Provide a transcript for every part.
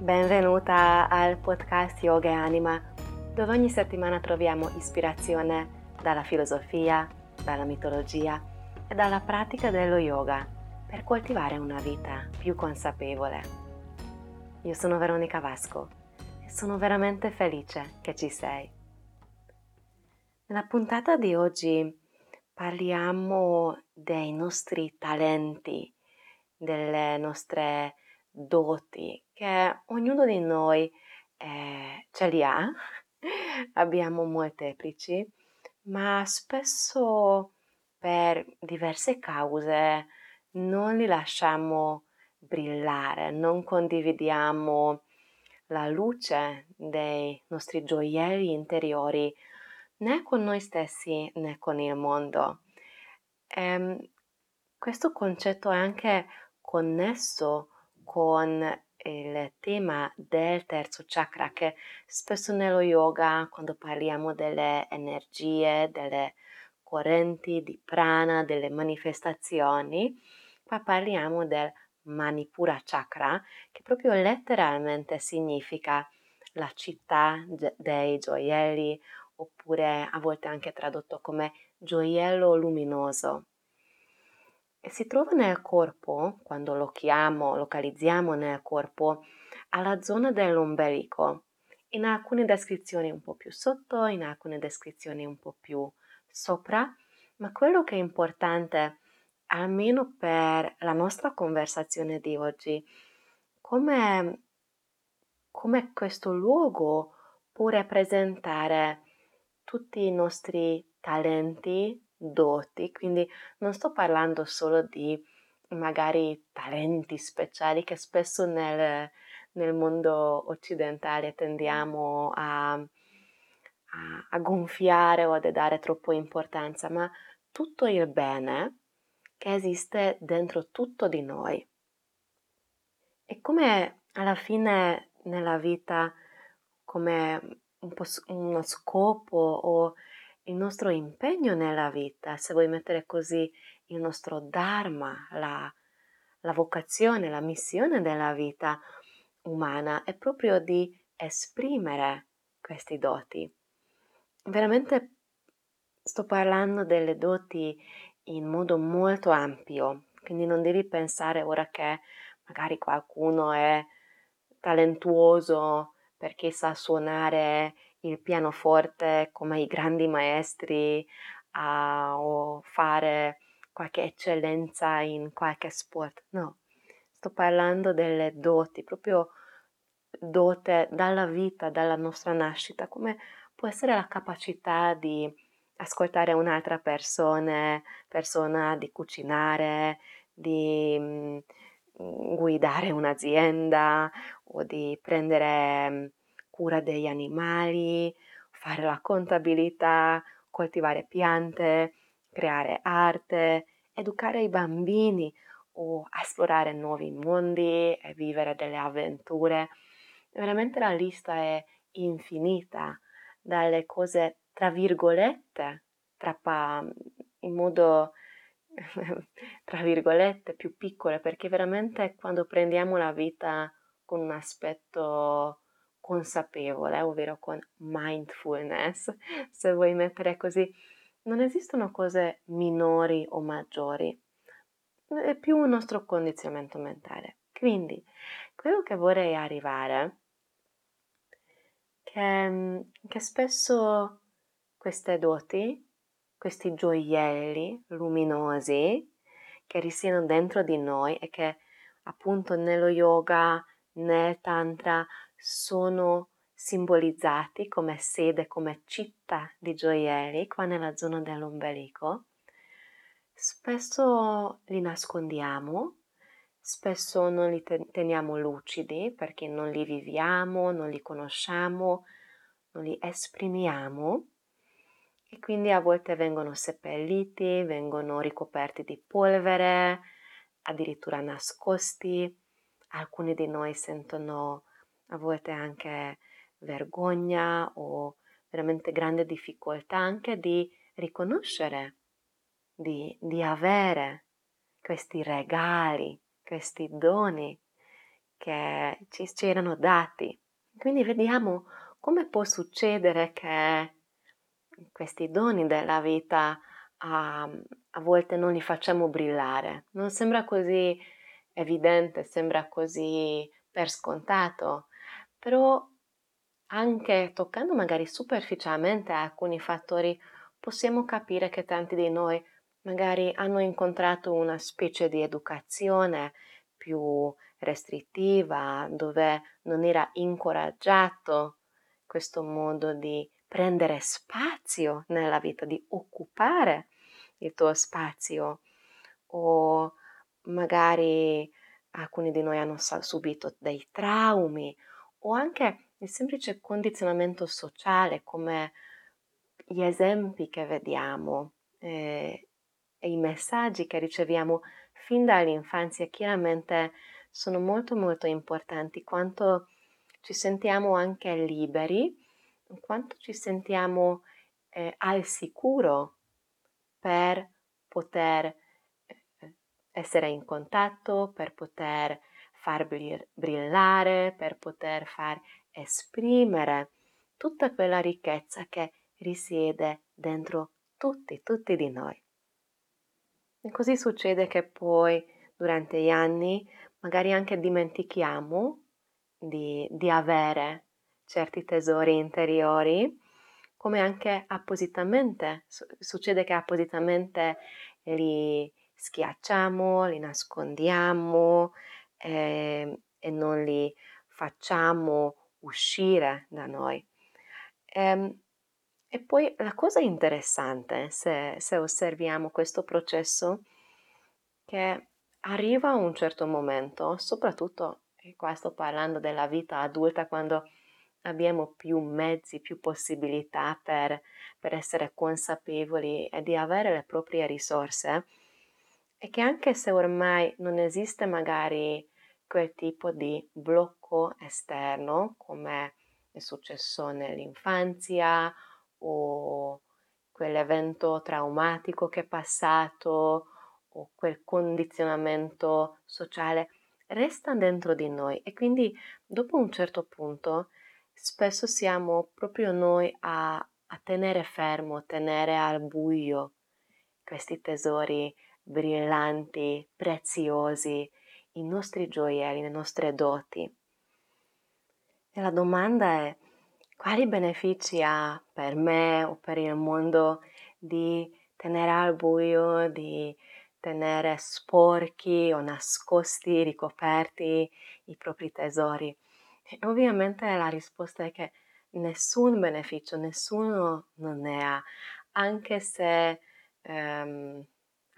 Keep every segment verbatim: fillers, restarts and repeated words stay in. Benvenuta al podcast Yoga e Anima, dove ogni settimana troviamo ispirazione dalla filosofia, dalla mitologia e dalla pratica dello yoga per coltivare una vita più consapevole. Io sono Veronica Vasco e sono veramente felice che ci sei. Nella puntata di oggi parliamo dei nostri talenti, delle nostre doti che ognuno di noi eh, ce li ha, abbiamo molteplici, ma spesso per diverse cause non li lasciamo brillare, non condividiamo la luce dei nostri gioielli interiori né con noi stessi né con il mondo. E questo concetto è anche connesso con il tema del terzo chakra, che spesso nello yoga, quando parliamo delle energie, delle correnti di prana, delle manifestazioni, qua parliamo del Manipura chakra, che proprio letteralmente significa la città dei gioielli, oppure a volte anche tradotto come gioiello luminoso. Si trova nel corpo, quando lo chiamo, localizziamo nel corpo, alla zona dell'ombelico, in alcune descrizioni un po' più sotto, in alcune descrizioni un po' più sopra, ma quello che è importante, almeno per la nostra conversazione di oggi, come, come questo luogo può rappresentare tutti i nostri talenti, doti, quindi non sto parlando solo di magari talenti speciali che spesso nel, nel mondo occidentale tendiamo a, a, a gonfiare o a dare troppa importanza, ma tutto il bene che esiste dentro tutto di noi. E come alla fine nella vita, come un po' uno scopo o il nostro impegno nella vita, se vuoi mettere così il nostro dharma, la, la vocazione, la missione della vita umana, è proprio di esprimere questi doti. Veramente sto parlando delle doti in modo molto ampio, quindi non devi pensare ora che magari qualcuno è talentuoso perché sa suonare il pianoforte come i grandi maestri uh, o fare qualche eccellenza in qualche sport. No, sto parlando delle doti, proprio dote dalla vita, dalla nostra nascita, come può essere la capacità di ascoltare un'altra persona, persona di cucinare, di mh, guidare un'azienda o di prendere mh, cura degli animali, fare la contabilità, coltivare piante, creare arte, educare i bambini o esplorare nuovi mondi e vivere delle avventure. Veramente la lista è infinita, dalle cose tra virgolette, tra pa, in modo tra virgolette più piccole, perché veramente quando prendiamo la vita con un aspetto consapevole, ovvero con mindfulness, se vuoi mettere così, non esistono cose minori o maggiori, è più un nostro condizionamento mentale. Quindi, quello che vorrei arrivare è che, che spesso queste doti, questi gioielli luminosi che risiedono dentro di noi e che appunto nello yoga, nel tantra, sono simbolizzati come sede, come città di gioielli, qua nella zona dell'ombelico, spesso li nascondiamo, spesso non li teniamo lucidi perché non li viviamo, non li conosciamo, non li esprimiamo e quindi a volte vengono seppelliti, vengono ricoperti di polvere, addirittura nascosti. Alcuni di noi sentono a volte anche vergogna o veramente grande difficoltà anche di riconoscere, di, di avere questi regali, questi doni che ci erano dati. Quindi vediamo come può succedere che questi doni della vita a, a volte non li facciamo brillare. Non sembra così evidente, sembra così per scontato, però anche toccando magari superficialmente alcuni fattori possiamo capire che tanti di noi magari hanno incontrato una specie di educazione più restrittiva, dove non era incoraggiato questo modo di prendere spazio nella vita, di occupare il tuo spazio, o magari alcuni di noi hanno subito dei traumi o anche il semplice condizionamento sociale, come gli esempi che vediamo eh, e i messaggi che riceviamo fin dall'infanzia chiaramente sono molto molto importanti, quanto ci sentiamo anche liberi, quanto ci sentiamo eh, al sicuro per poter essere in contatto, per poter far brillare, per poter far esprimere tutta quella ricchezza che risiede dentro tutti, tutti di noi. E così succede che poi durante gli anni magari anche dimentichiamo di, di avere certi tesori interiori, come anche appositamente, succede che appositamente li schiacciamo, li nascondiamo eh, e non li facciamo uscire da noi. E, e poi la cosa interessante, se, se osserviamo questo processo, che arriva a un certo momento, soprattutto, e qua sto parlando della vita adulta, quando abbiamo più mezzi, più possibilità per, per essere consapevoli e di avere le proprie risorse, e che anche se ormai non esiste magari quel tipo di blocco esterno come è successo nell'infanzia o quell'evento traumatico che è passato o quel condizionamento sociale, resta dentro di noi, e quindi dopo un certo punto spesso siamo proprio noi a, a tenere fermo, tenere al buio questi tesori brillanti, preziosi, i nostri gioielli, le nostre doti. E la domanda è: quali benefici ha per me o per il mondo di tenere al buio, di tenere sporchi o nascosti, ricoperti i propri tesori? E ovviamente la risposta è che nessun beneficio, nessuno non ne ha, anche se... Um,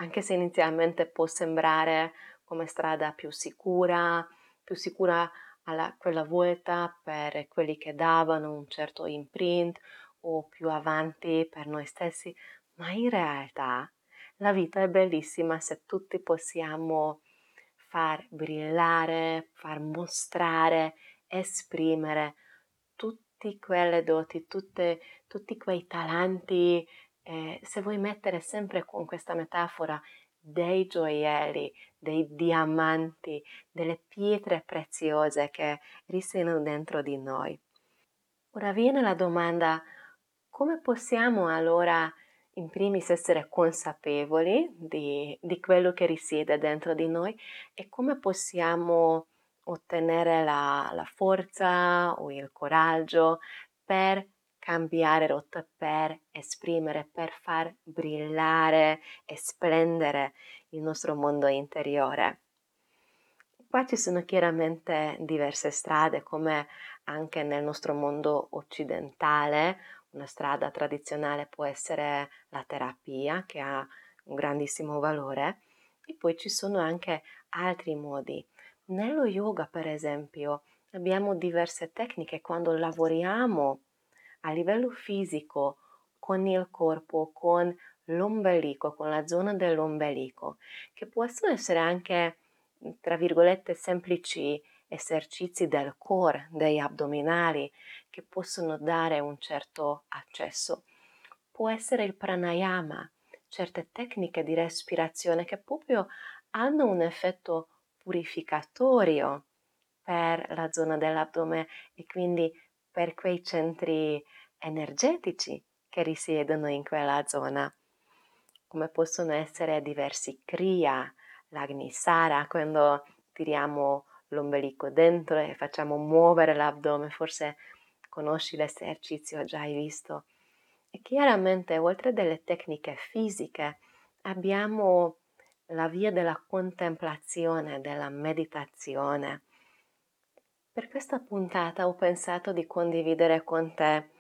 anche se inizialmente può sembrare come strada più sicura, più sicura alla, quella volta per quelli che davano un certo imprint o più avanti per noi stessi, ma in realtà la vita è bellissima se tutti possiamo far brillare, far mostrare, esprimere tutte quelle doti, tutte, tutti quei talenti. Eh, se vuoi mettere sempre con questa metafora dei gioielli, dei diamanti, delle pietre preziose che risiedono dentro di noi. Ora viene la domanda: come possiamo allora in primis essere consapevoli di, di quello che risiede dentro di noi, e come possiamo ottenere la, la forza o il coraggio per cambiare rotta, per esprimere, per far brillare e splendere il nostro mondo interiore? Qua ci sono chiaramente diverse strade, come anche nel nostro mondo occidentale. Una strada tradizionale può essere la terapia, che ha un grandissimo valore, e poi ci sono anche altri modi. Nello yoga, per esempio, abbiamo diverse tecniche quando lavoriamo a livello fisico, con il corpo, con l'ombelico, con la zona dell'ombelico, che possono essere anche, tra virgolette, semplici esercizi del core, degli addominali, che possono dare un certo accesso. Può essere il pranayama, certe tecniche di respirazione che proprio hanno un effetto purificatorio per la zona dell'addome e quindi per quei centri energetici che risiedono in quella zona, come possono essere diversi kriya, l'agnisara, quando tiriamo l'ombelico dentro e facciamo muovere l'addome, forse conosci l'esercizio, già hai visto. E chiaramente, oltre delle tecniche fisiche, abbiamo la via della contemplazione, della meditazione. Per questa puntata ho pensato di condividere con te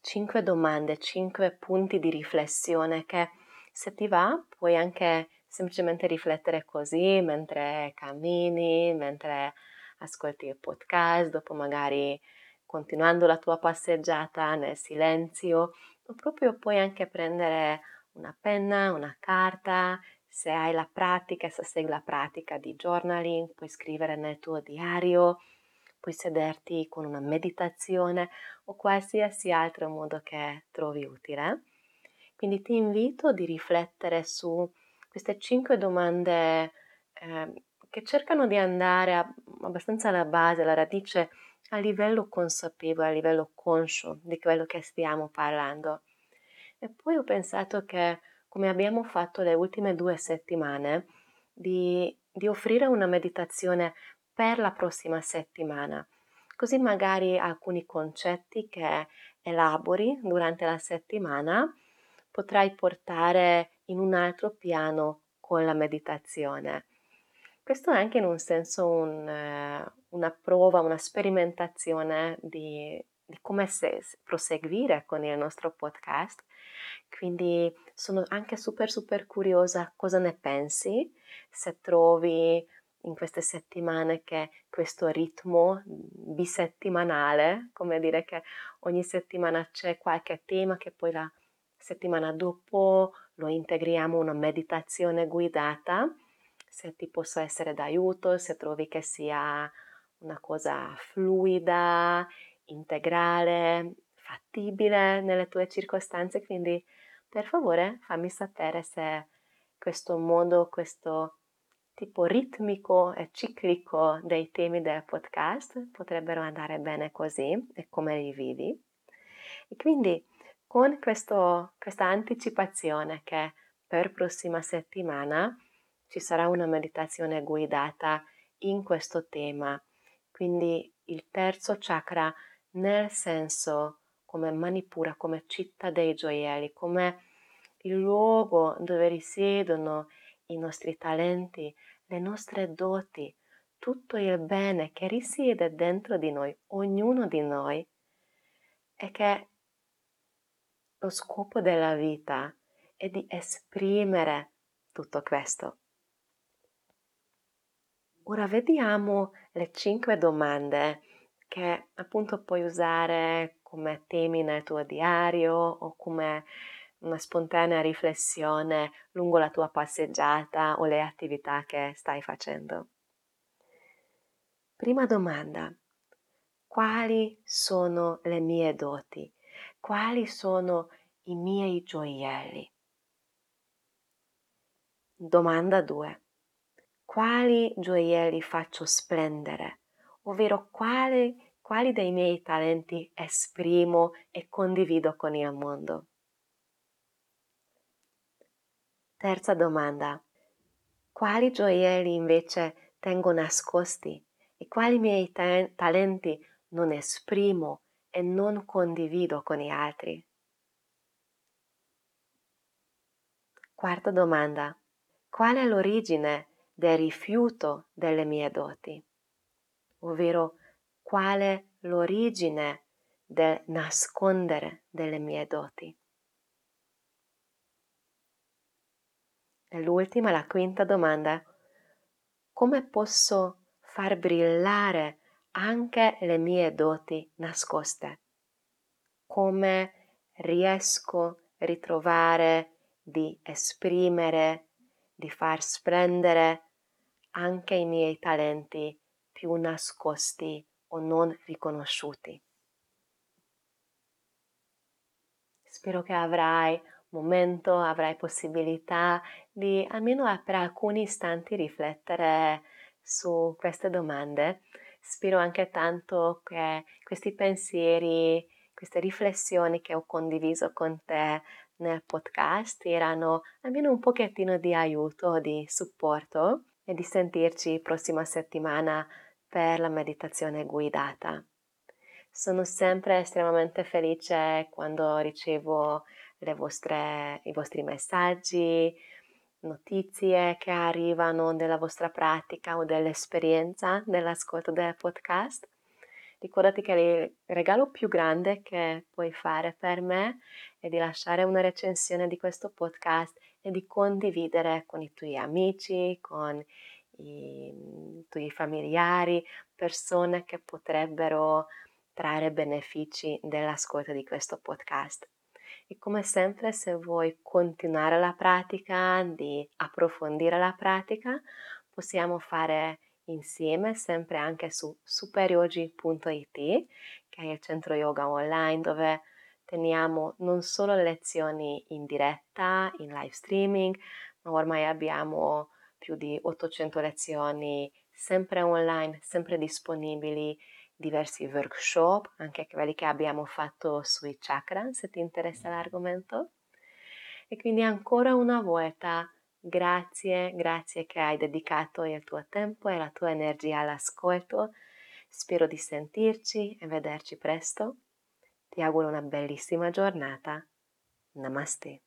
cinque domande, cinque punti di riflessione che, se ti va, puoi anche semplicemente riflettere così mentre cammini, mentre ascolti il podcast, dopo magari continuando la tua passeggiata nel silenzio, o proprio puoi anche prendere una penna, una carta, se hai la pratica, se segui la pratica di journaling, puoi scrivere nel tuo diario, puoi sederti con una meditazione o qualsiasi altro modo che trovi utile. Quindi ti invito di riflettere su queste cinque domande eh, che cercano di andare a, abbastanza alla base, alla radice, a livello consapevole, a livello conscio di quello che stiamo parlando. E poi ho pensato che, come abbiamo fatto le ultime due settimane, di, di offrire una meditazione per la prossima settimana. Così magari alcuni concetti che elabori durante la settimana potrai portare in un altro piano con la meditazione. Questo è anche in un senso un, una prova, una sperimentazione di, di come se, proseguire con il nostro podcast, quindi sono anche super super curiosa cosa ne pensi, se trovi in queste settimane che questo ritmo bisettimanale, come dire che ogni settimana c'è qualche tema che poi la settimana dopo lo integriamo una meditazione guidata, se ti possa essere d'aiuto, se trovi che sia una cosa fluida, integrale, fattibile nelle tue circostanze, quindi per favore fammi sapere se questo modo, questo tipo ritmico e ciclico dei temi del podcast potrebbero andare bene così e come li vivi. E quindi con questo, questa anticipazione che per prossima settimana ci sarà una meditazione guidata in questo tema, quindi il terzo chakra nel senso come Manipura, come città dei gioielli, come il luogo dove risiedono i nostri talenti, le nostre doti, tutto il bene che risiede dentro di noi, ognuno di noi, e che lo scopo della vita è di esprimere tutto questo. Ora vediamo le cinque domande che appunto puoi usare come temi nel tuo diario o come una spontanea riflessione lungo la tua passeggiata o le attività che stai facendo. Prima domanda: quali sono le mie doti? Quali sono i miei gioielli? Domanda due. Quali gioielli faccio splendere? Ovvero quali, quali dei miei talenti esprimo e condivido con il mondo? Terza domanda. Quali gioielli invece tengo nascosti e quali miei ta- talenti non esprimo e non condivido con gli altri? Quarta domanda. Qual è l'origine del rifiuto delle mie doti? Ovvero, qual è l'origine del nascondere delle mie doti? E l'ultima, la quinta domanda. Come posso far brillare anche le mie doti nascoste? Come riesco a ritrovare di esprimere, di far splendere anche i miei talenti più nascosti o non riconosciuti? Spero che avrai momento, avrai possibilità di almeno per alcuni istanti riflettere su queste domande. spero anche tanto che questi pensieri, queste riflessioni che ho condiviso con te nel podcast erano almeno un pochettino di aiuto, di supporto, e di sentirci prossima settimana per la meditazione guidata. Sono sempre estremamente felice quando ricevo le vostre, i vostri messaggi, notizie che arrivano della vostra pratica o dell'esperienza dell'ascolto del podcast. Ricordati che il regalo più grande che puoi fare per me è di lasciare una recensione di questo podcast e di condividere con i tuoi amici, con i tuoi familiari, persone che potrebbero trarre benefici dall'ascolto di questo podcast. E come sempre, se vuoi continuare la pratica, di approfondire la pratica, possiamo fare insieme, sempre anche su superyogi punto it, che è il centro yoga online dove teniamo non solo lezioni in diretta, in live streaming, ma ormai abbiamo più di ottocento lezioni sempre online, sempre disponibili, diversi workshop, anche quelli che abbiamo fatto sui chakra, se ti interessa l'argomento. E quindi ancora una volta grazie, grazie che hai dedicato il tuo tempo e la tua energia all'ascolto. Spero di sentirci e vederci presto. Ti auguro una bellissima giornata. Namaste.